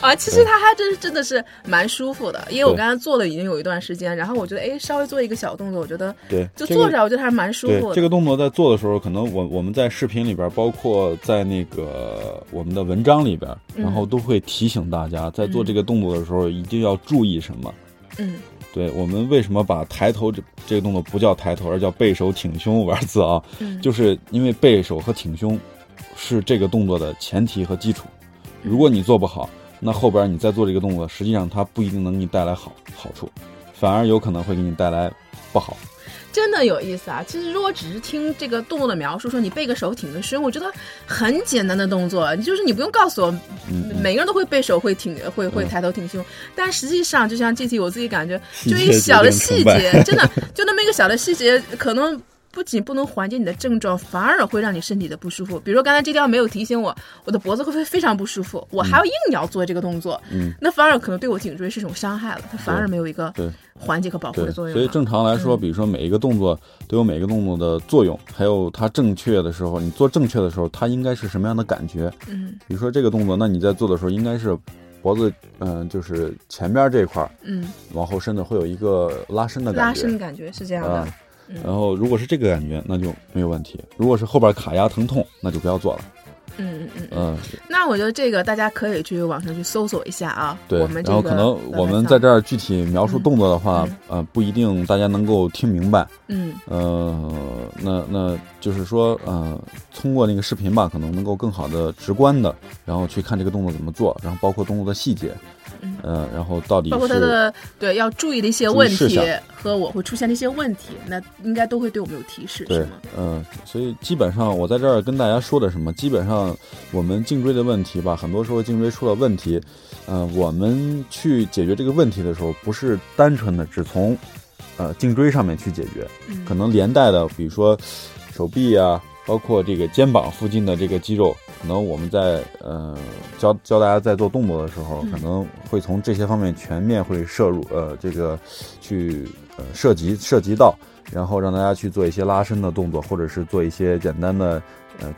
啊，其实他还真的是蛮舒服的，因为我刚才做了已经有一段时间，然后我觉得哎，稍微做一个小动作，我觉得对，就坐着我觉得还蛮舒服的。这个动作在做的时候，可能我们在视频里边，包括在那个我们的文章里边，然后都会提醒大家，在做这个动作的时候一定要注意什么。嗯，对，我们为什么把抬头这个动作不叫抬头，而叫背手挺胸五个字啊？就是因为背手和挺胸是这个动作的前提和基础。如果你做不好，那后边你再做这个动作，实际上它不一定能给你带来好处，反而有可能会给你带来不好。真的有意思啊！其实如果只是听这个动作的描述，说你背个手挺个胸，我觉得很简单的动作，就是你不用告诉我，每个人都会背手，会抬头挺胸。但实际上，就像这题我自己感觉，就一个小的细节，真的就那么一个小的细节，可能不仅不能缓解你的症状，反而会让你身体的不舒服。比如说刚才这条没有提醒我，我的脖子会非常不舒服，我还要硬要做这个动作，那反而可能对我颈椎是一种伤害了，它反而没有一个缓解和保护的作用。所以正常来说，比如说每一个动作都有每个动作的作用，还有它正确的时候，你做正确的时候，它应该是什么样的感觉？比如说这个动作，那你在做的时候应该是脖子，就是前边这块，往后伸的会有一个拉伸的感觉，拉伸感觉是这样的。然后如果是这个感觉那就没有问题，如果是后边卡压疼痛那就不要做了。那我觉得这个大家可以去网上去搜索一下啊。对，我们这个然后可能我们在这儿具体描述动作的话，不一定大家能够听明白。那就是说，通过那个视频吧，可能能够更好的直观的，然后去看这个动作怎么做，然后包括动作的细节。然后到底是包括他的对要注意的一些问题和我会出现的一些问题，那应该都会对我们有提示，是吗？所以基本上我在这儿跟大家说的什么，基本上我们颈椎的问题吧，很多时候颈椎出了问题，我们去解决这个问题的时候，不是单纯的只从颈椎上面去解决，可能连带的，比如说手臂啊，包括这个肩膀附近的这个肌肉，可能我们在教大家在做动作的时候，可能会从这些方面全面会摄入这个去涉及到，然后让大家去做一些拉伸的动作，或者是做一些简单的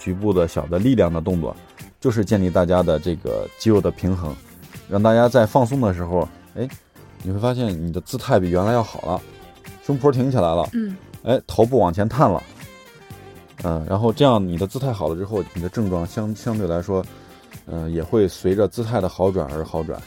局部的小的力量的动作，就是建立大家的这个肌肉的平衡，让大家在放松的时候，哎，你会发现你的姿态比原来要好了，胸脯挺起来了，哎，头部往前探了。然后这样你的姿态好了之后，你的症状相对来说，也会随着姿态的好转而好转。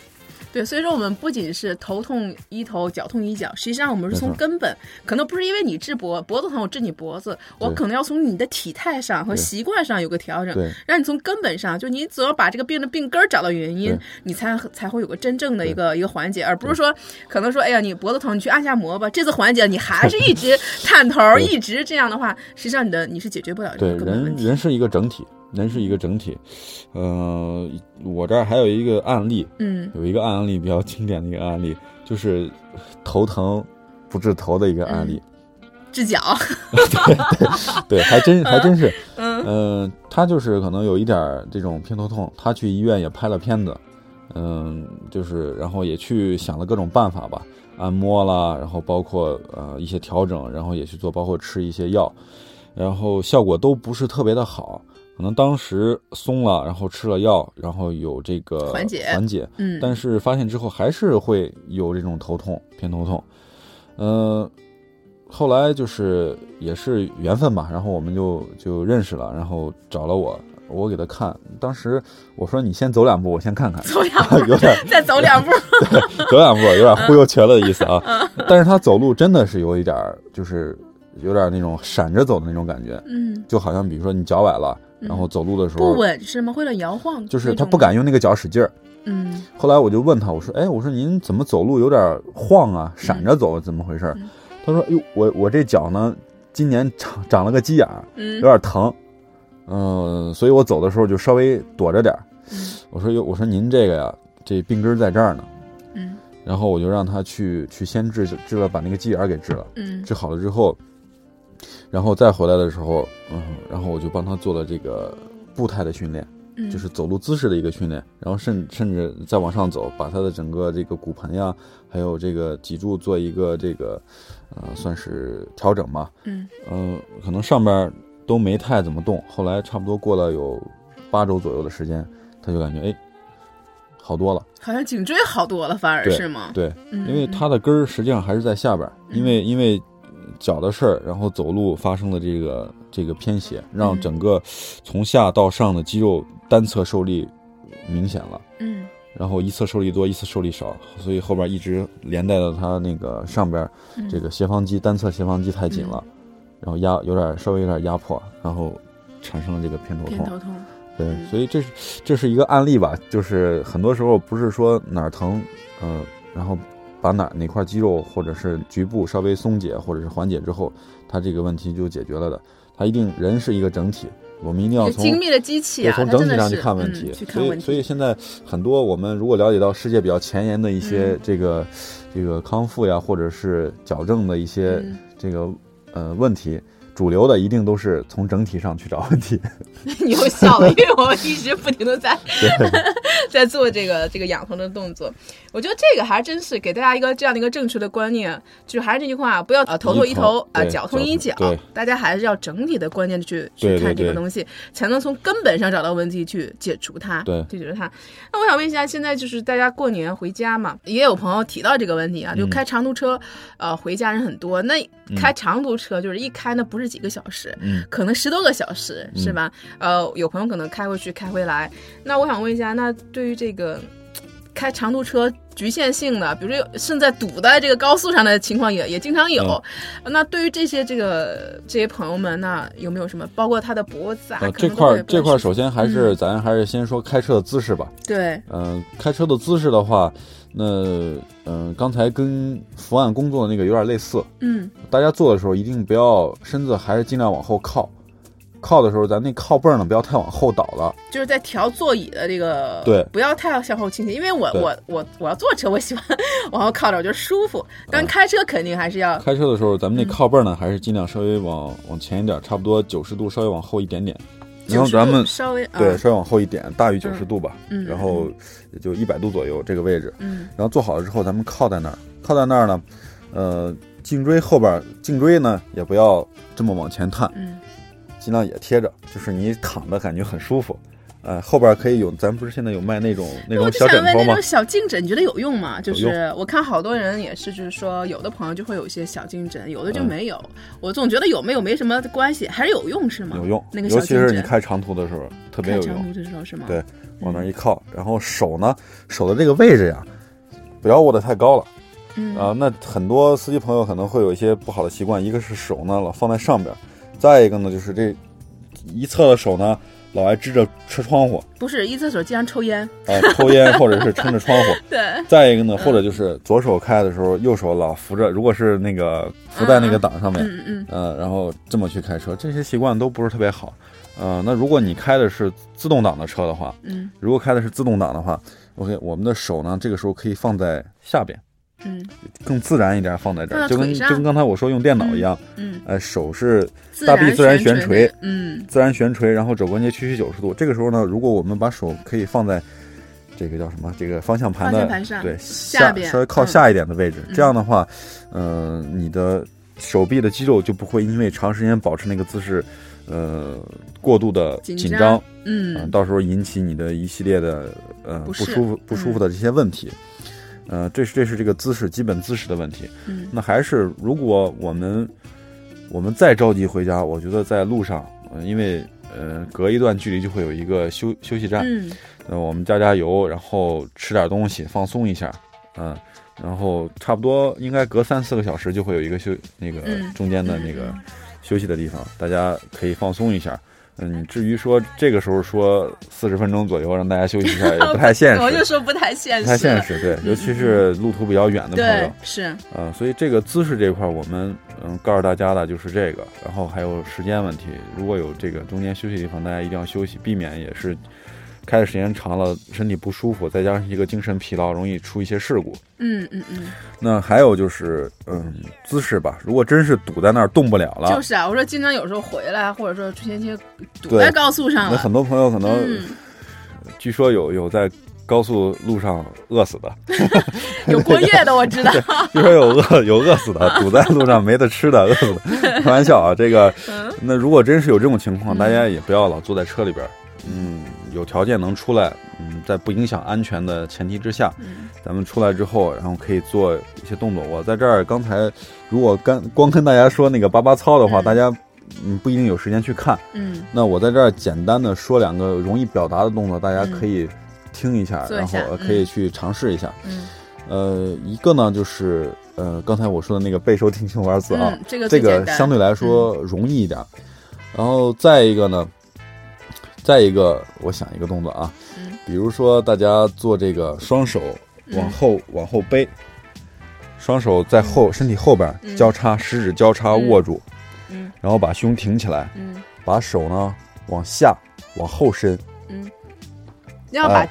对，所以说我们不仅是头痛医头，脚痛医脚，实际上我们是从根本，可能不是因为你治脖子疼我治你脖子，我可能要从你的体态上和习惯上有个调整，让你从根本上，就你总要把这个病的病根找到原因，你才会有个真正的一个缓解，而不是说可能说哎呀你脖子疼你去按下摩吧，这次缓解你还是一直探头一直这样的话，实际上你是解决不了这个根本问题。人是一个整体。我这儿还有一个案例，有一个案例比较经典的一个案例，就是头疼不治头的一个案例，治脚对，还真是，他就是可能有一点这种偏头痛，他去医院也拍了片子，就是然后也去想了各种办法吧，按摩啦，然后包括一些调整，然后也去做，包括吃一些药，然后效果都不是特别的好。可能当时松了，然后吃了药，然后有这个缓解，但是发现之后还是会有这种头痛、偏头痛。后来就是也是缘分吧，然后我们就认识了，然后找了我给他看。当时我说你先走两步，我先看看，走两步，有点再走两步，走两步有点忽悠瘸了的意思啊。但是他走路真的是有一点，就是有点那种闪着走的那种感觉，就好像比如说你脚崴了。然后走路的时候不稳是吗？或者摇晃，就是他不敢用那个脚使劲儿。后来我就问他，我说您怎么走路有点晃啊，闪着走怎么回事？他说哟，我这脚呢，今年长了个鸡眼，有点疼，所以我走的时候就稍微躲着点。我说您这个呀，这病根在这儿呢。然后我就让他去先治了，把那个鸡眼给治了。治好了之后。然后再回来的时候，然后我就帮他做了这个步态的训练，就是走路姿势的一个训练，然后甚至再往上走，把他的整个这个骨盆呀，还有这个脊柱做一个这个，算是调整吧，可能上边都没太怎么动。后来差不多过了有8周左右的时间，他就感觉哎好多了，好像颈椎好多了反而是吗？ 对， 对、嗯、因为他的根儿实际上还是在下边、嗯、因为脚的事儿，然后走路发生了这个偏斜，让整个从下到上的肌肉单侧受力明显了，嗯，然后一侧受力多一侧受力少，所以后边一直连带到他那个上边、嗯、这个斜方肌单侧斜方肌太紧了、嗯、然后稍微有点压迫，然后产生了这个偏头痛。对、嗯、所以这是一个案例吧，就是很多时候不是说哪儿疼然后把哪块肌肉或者是局部稍微松解或者是缓解之后，它这个问题就解决了的。它一定人是一个整体，我们一定要从精密的机器啊，从整体上去看问题。所以现在很多我们如果了解到世界比较前沿的一些这个康复呀，或者是矫正的一些这个问题。主流的一定都是从整体上去找问题。你又笑了，因为我一直不停的在做这个仰头的动作。我觉得这个还真是给大家一个这样的一个正确的观念，就还是这句话，不要头痛医头啊，脚痛医脚，大家还是要整体的观念去看这个东西，才能从根本上找到问题去解除它，去解决它。那我想问一下，现在就是大家过年回家嘛，也有朋友提到这个问题啊，就开长途车，回家人很多，那开长途车就是一开呢不是几个小时，可能10多个小时、嗯、是吧？有朋友可能开回去开回来。那我想问一下，那对于这个开长途车局限性的，比如说甚至在堵在这个高速上的情况也经常有、嗯、那对于这些朋友们呢，有没有什么包括他的脖子啊、这块首先还是、嗯、咱还是先说开车的姿势吧。对，开车的姿势的话，那刚才跟伏案工作的那个有点类似，嗯，大家做的时候一定不要身子，还是尽量往后靠的时候，咱那靠背呢不要太往后倒了，就是在调座椅的这个，对，不要太向后倾斜，因为我要坐车，我喜欢往后靠着，我就舒服。但开车肯定还是要、开车的时候，咱们那靠背呢、嗯、还是尽量稍微往前一点，差不多90度，稍微往后一点点。然后咱们稍微往后一点，大于90度吧、嗯、然后就100度左右这个位置、嗯、然后做好了之后咱们靠在那儿呢，颈椎呢也不要这么往前探、嗯、尽量也贴着，就是你躺的感觉很舒服。后边可以有，咱不是现在有卖那种小枕头吗？我就想问那种小颈枕，你觉得有用吗？就是我看好多人也是，就是说有的朋友就会有一些小颈枕，有的就没有、嗯。我总觉得有没有没什么关系，还是有用是吗？有用，那个小颈枕尤其是你开长途的时候特别有用。开长途的时候是吗？对，往那一靠，然后手的这个位置呀，不要握得太高了。嗯啊，那很多司机朋友可能会有一些不好的习惯，一个是手呢老放在上边，再一个呢就是这一侧的手呢。老爱支着车窗户，不是一次手经常抽烟啊、抽烟或者是撑着窗户。对，再一个呢，或者就是左手开的时候，右手老扶着，如果是那个扶在那个挡上面，然后这么去开车，这些习惯都不是特别好。那如果你开的是自动挡的车的话，嗯，如果开的是自动挡的话 ，OK， 我们的手呢，这个时候可以放在下边，嗯，更自然一点放在这儿，就跟刚才我说用电脑一样，嗯，手是大臂自然悬垂，嗯，自然悬垂，然后肘关节屈曲90度。这个时候呢，如果我们把手可以放在这个叫什么，这个方向盘的对下边，稍微靠下一点的位置，这样的话，你的手臂的肌肉就不会因为长时间保持那个姿势，过度的紧张，嗯、到时候引起你的一系列的不舒服的这些问题。这是这个姿势基本姿势的问题。嗯，那还是如果我们再着急回家，我觉得在路上，因为隔一段距离就会有一个休息站，嗯，我们加加油，然后吃点东西放松一下，嗯，然后差不多应该隔3-4个小时就会有一个中间的那个休息的地方，大家可以放松一下。嗯，至于说这个时候说40分钟左右让大家休息一下也不太现实，我就说不太现实，对，尤其是路途比较远的朋友，是所以这个姿势这块我们告诉大家的就是这个，然后还有时间问题，如果有这个中间休息的地方，大家一定要休息，避免也是开的时间长了身体不舒服，再加上一个精神疲劳，容易出一些事故。那还有就是姿势吧，如果真是堵在那儿动不了了，就是啊，我说经常有时候回来或者说出现一些堵在高速上了，那很多朋友可能据说有在高速路上饿死的有过夜的我知道就说有饿死的堵在路上没得吃的饿死的，开玩笑啊，这个那如果真是有这种情况，大家也不要老坐在车里边，有条件能出来，在不影响安全的前提之下，咱们出来之后，然后可以做一些动作。我在这儿刚才如果光跟大家说那个八八操的话，大家不一定有时间去看，那我在这儿简单的说两个容易表达的动作，大家可以听一下，然后可以去尝试一下。一个呢就是刚才我说的那个背收听听玩字啊，这个相对来说容易一点。然后再一个我想一个动作啊，比如说大家做这个双手往后背，双手在身体后边交叉，食指交叉握住，然后把胸挺起来，把手呢往下往后伸，要把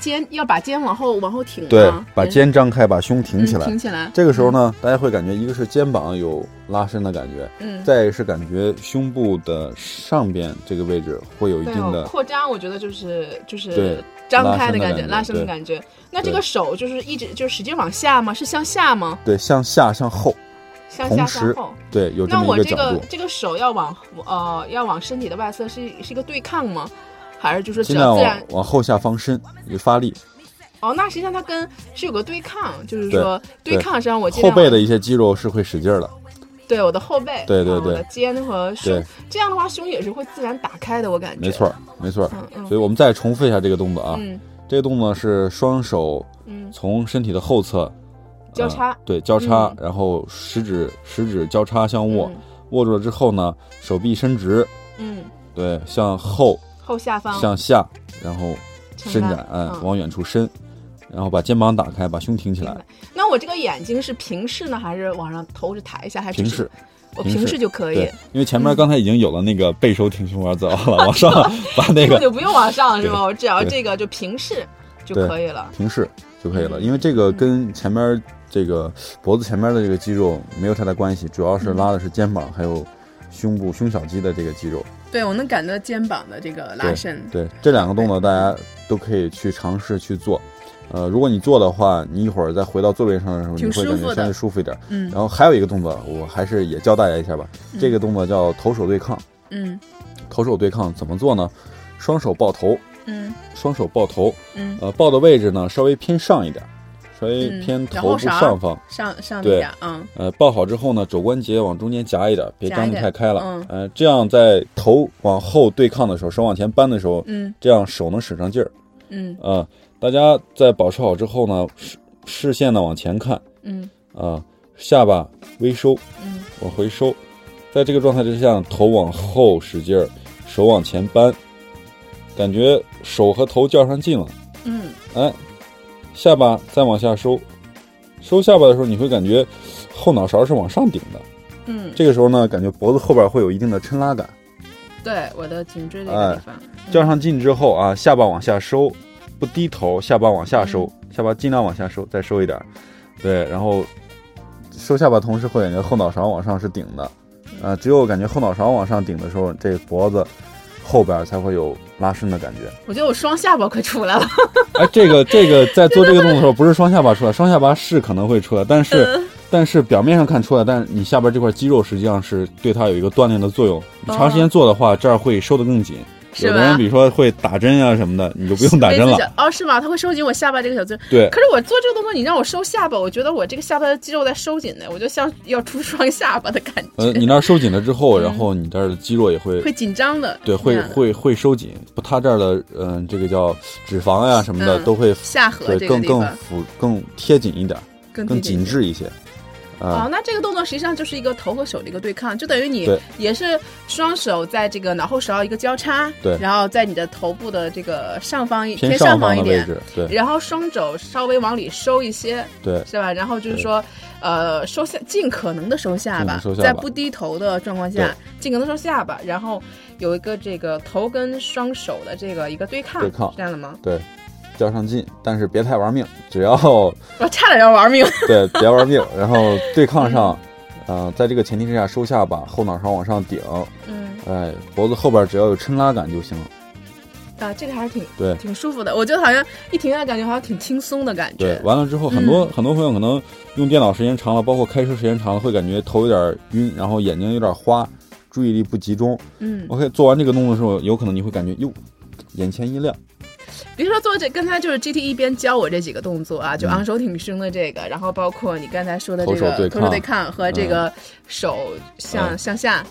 肩往后挺，对，把肩张开，把胸挺起来，挺起来。这个时候呢，大家会感觉一个是肩膀有拉伸的感觉，再是感觉胸部的上边这个位置会有一定的扩张，我觉得就是张开的感觉，拉伸的感觉。那这个手就是一直就使劲往下吗？是向下吗？对，向下向后。同时，对，有这么一个角度。那我这个手要往身体的外侧是一个对抗吗？还是就是只要自然往后下方伸有发力？哦，那实际上它是有个对抗，就是说对抗上我后背的一些肌肉是会使劲的。对，我的后背，对，我的肩和胸，这样的话胸也是会自然打开的，我感觉。没错，所以我们再重复一下这个动作啊。这个动作是双手从身体的后侧交叉，对，交叉，然后食指交叉向握住了之后呢，手臂伸直，对，向后下方向下，然后伸展，往远处伸，然后把肩膀打开，把胸挺起来。那我这个眼睛是平视呢，还是往上头是抬一下，还是平视？我平视就可以，因为前面刚才已经有了那个背收挺胸丸子了，往上把那个就不用往上是吧？我只要这个就平视就可以了，平视就可以了，因为这个跟前面这个脖子前面的这个肌肉没有太大关系，主要是拉的是肩膀还有胸小肌的这个肌肉。对，我能感到肩膀的这个拉伸。 对，这两个动作大家都可以去尝试去做，如果你做的话，你一会儿再回到座位上的时候，你会感觉身体舒服一点。然后还有一个动作我还是也教大家一下吧，这个动作叫头手对抗。头手对抗怎么做呢？双手抱头，抱的位置呢稍微偏上一点，稍微偏头部上方，上一点，抱好之后呢，肘关节往中间夹一点，别张得太开了，这样在头往后对抗的时候，手往前扳的时候，这样手能使上劲儿，大家在保持好之后呢，视线呢往前看，下巴微收，往回收，在这个状态之下，头往后使劲儿，手往前扳。感觉手和头较上劲了，下巴再往下收下巴的时候，你会感觉后脑勺是往上顶的，这个时候呢，感觉脖子后边会有一定的抻拉感，对，我的颈椎这个地方，较上劲之后啊，下巴往下收，不低头，下巴往下收，下巴尽量往下收，再收一点，对，然后收下巴同时会感觉后脑勺往上是顶的，只有感觉后脑勺往上顶的时候，这脖子后边才会有拉伸的感觉。我觉得我双下巴快出来了、这个在做这个动作的时候不是双下巴出来，双下巴是可能会出来，但是表面上看出来，但是你下边这块肌肉实际上是对它有一个锻炼的作用，你长时间做的话，这儿会收得更紧。有的人比如说会打针啊什么的，你就不用打针了。哦，是吗？他会收紧我下巴这个小肌肉。对。可是我做这个动作，你让我收下巴，我觉得我这个下巴的肌肉在收紧的，我就像要出双下巴的感觉。你那儿收紧了之后，然后你这儿的肌肉也会紧张的。对，会收紧。不，它这儿的这个叫脂肪呀什么的都会下颌这个地方更贴紧一点，更紧致一些。那这个动作实际上就是一个头和手的一个对抗，就等于你也是双手在这个脑后勺一个交叉，对，然后在你的头部的这个上方偏上方一点，对，然后双肘稍微往里收一些，对，是吧？然后就是说，收下，尽可能的收下吧，在不低头的状况下，尽可能收下吧，然后有一个这个头跟双手的这个一个对抗，这样的吗？对。较上劲，但是别太玩命，只要我差点要玩命，对，别玩命，然后对抗上，在这个前提之下，收下巴，后脑勺往上顶，脖子后边只要有抻拉感就行了。啊，这个还是挺舒服的。我觉得好像一停下，感觉好像挺轻松的感觉。对，完了之后，很多朋友可能用电脑时间长了，包括开车时间长了，会感觉头有点晕，然后眼睛有点花，注意力不集中。嗯 ，OK， 做完这个动作的时候，有可能你会感觉哟，眼前一亮。比如说做这跟他就是 GT 一边教我这几个动作啊，就昂首挺胸的这个，然后包括你刚才说的这个头手对抗和这个手向下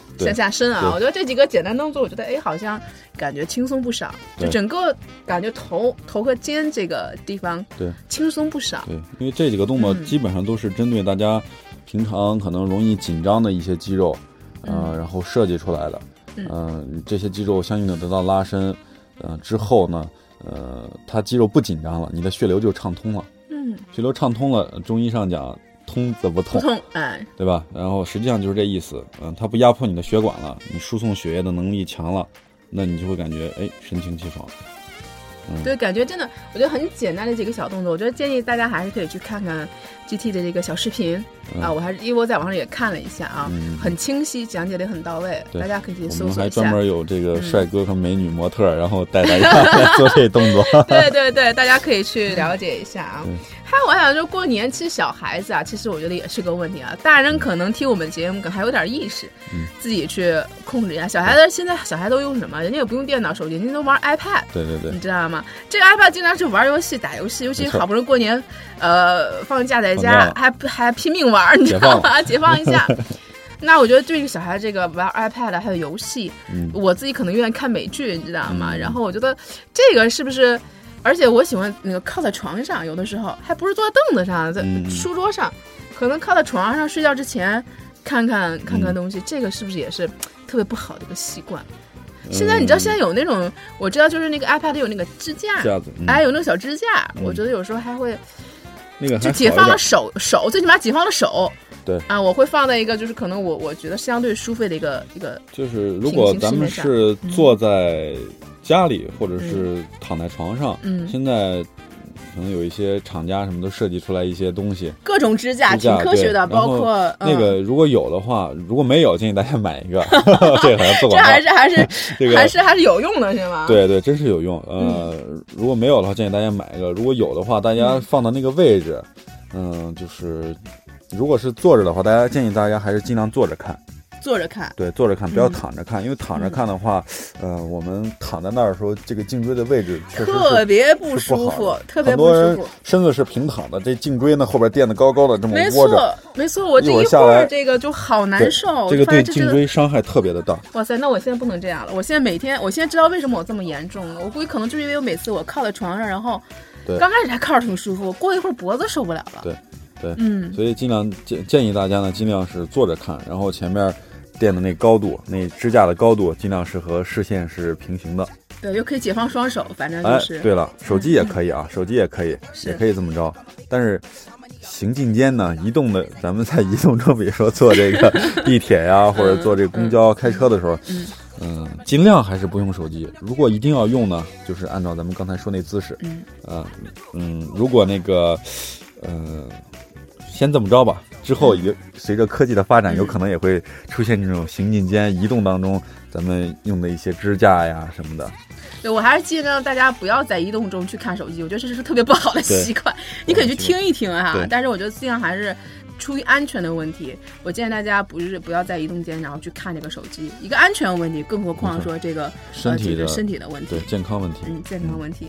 伸啊，我觉得这几个简单动作，我觉得哎好像感觉轻松不少，就整个感觉头和肩这个地方对轻松不少。对，因为这几个动作基本上都是针对大家平常可能容易紧张的一些肌肉，然后设计出来的，这些肌肉相应的得到拉伸，之后呢。它肌肉不紧张了，你的血流就畅通了。嗯，血流畅通了，中医上讲通则不痛，哎，对吧？然后实际上就是这意思。它不压迫你的血管了，你输送血液的能力强了，那你就会感觉哎神清气爽。对，感觉真的，我觉得很简单的几个小动作，我觉得建议大家还是可以去看看 GT 的这个小视频啊，因为我在网上也看了一下啊，很清晰，讲解得很到位，大家可以去搜索一下。我们还专门有这个帅哥和美女模特，然后带大家做这动作。对对对，大家可以去了解一下啊。还有我想说，过年其实小孩子啊，其实我觉得也是个问题啊，大人可能听我们节目还有点意识，自己去控制一下。小孩子现在小孩都用什么？人家也不用电脑、手机，人家都玩 iPad。对对对，你知道吗？这个 iPad 经常是玩游戏、打游戏，尤其好不容易过年，放假在家，还拼命玩，你知道吗？解放一下。那我觉得对于小孩这个玩 iPad 还有游戏，我自己可能愿意看美剧，你知道吗？然后我觉得这个是不是？而且我喜欢那个靠在床上，有的时候还不是坐在凳子上，在书桌上，可能靠在床上睡觉之前看看东西，这个是不是也是特别不好的一个习惯？现在你知道现在有那种，我知道就是那个 iPad 有那个架子，哎，有那个小支架，我觉得有时候还会那个就解放了手，最起码解放了手。对啊，我会放在一个就是可能我觉得相对舒服的一个，就是如果咱们是坐在家里或者是躺在床上，现在可能有一些厂家什么都设计出来一些东西，各种支架挺科学的，包括那个如果有的话，如果没有建议大家买一个。这好像做广告，这还是这个还是有用的是吗？对对，真是有用。如果没有的话，建议大家买一个；如果有的话，大家放到那个位置，就是如果是坐着的话，大家建议大家还是尽量坐着看。坐着看，对，坐着看，不要躺着看，因为躺着看的话，我们躺在那儿的时候，这个颈椎的位置确实特别不舒服，特别不舒服。很多人身子是平躺的，这颈椎呢后边垫得高高的，这么窝着。没错，我这一会儿这个就好难受，这个对颈椎伤害特别的大。哇塞，那我现在不能这样了，我现在知道为什么我这么严重了，我估计可能就是因为我每次我靠在床上，然后刚开始还靠着挺舒服，过一会儿脖子受不了了。对，所以尽量建议大家呢，尽量是坐着看，然后前面垫的那高度，那支架的高度，尽量是和视线是平行的。对，又可以解放双手，反正就是。哎，对了，手机也可以啊，手机也可以，也可以这么着。但是行进间呢，移动的，咱们在移动中，比如说坐这个地铁呀、或者坐这个公交、开车的时候，尽量还是不用手机。如果一定要用呢，就是按照咱们刚才说那姿势，如果那个，先这么着吧，之后也随着科技的发展，有可能也会出现这种行进间移动当中咱们用的一些支架呀什么的。对，我还是建议让大家不要在移动中去看手机，我觉得这是特别不好的习惯。你可以去听一听啊，但是我觉得尽量还是出于安全的问题，我建议大家不要在移动间然后去看这个手机，一个安全问题，更何况说这个身体的问题，对，健康问题，健康问题。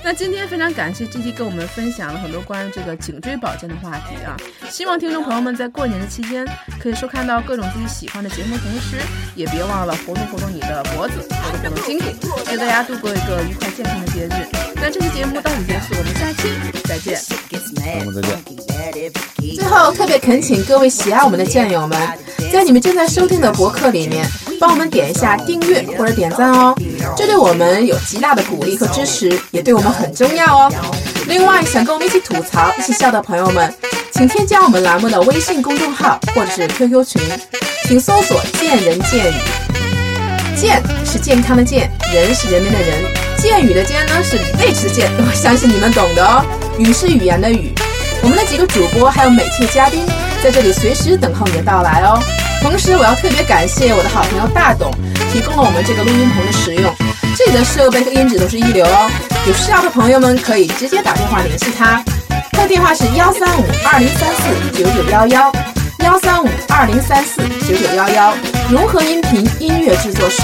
那今天非常感谢 GT 跟我们分享了很多关于这个颈椎保健的话题啊，希望听众朋友们在过年的期间可以收看到各种自己喜欢的节目，同时也别忘了活动活动你的脖子，活动活动筋骨，祝大家度过一个愉快健康的节日。那这期节目到此结束，我们下期再见。最后特别恳请各位喜爱我们的战友们，在你们正在收听的博客里面帮我们点一下订阅或者点赞哦，这对我们有极大的鼓励和支持，也对我们很重要哦。另外想跟我们一起吐槽一起笑的朋友们，请添加我们栏目的微信公众号或者是 QQ 群，请搜索健人健语，健是健康的健，人是人民的人，健语的健呢是类似健，我相信你们懂的哦，语是语言的语。我们的几个主播还有每期的嘉宾在这里随时等候你的到来哦。同时我要特别感谢我的好朋友大董提供了我们这个录音棚的使用，这里的设备和音质都是一流哦，有需要的朋友们可以直接打电话联系他，他的电话是13520349911，13520349911，融合音频音乐制作室。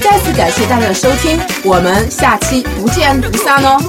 再次感谢大家的收听，我们下期不见不散哦。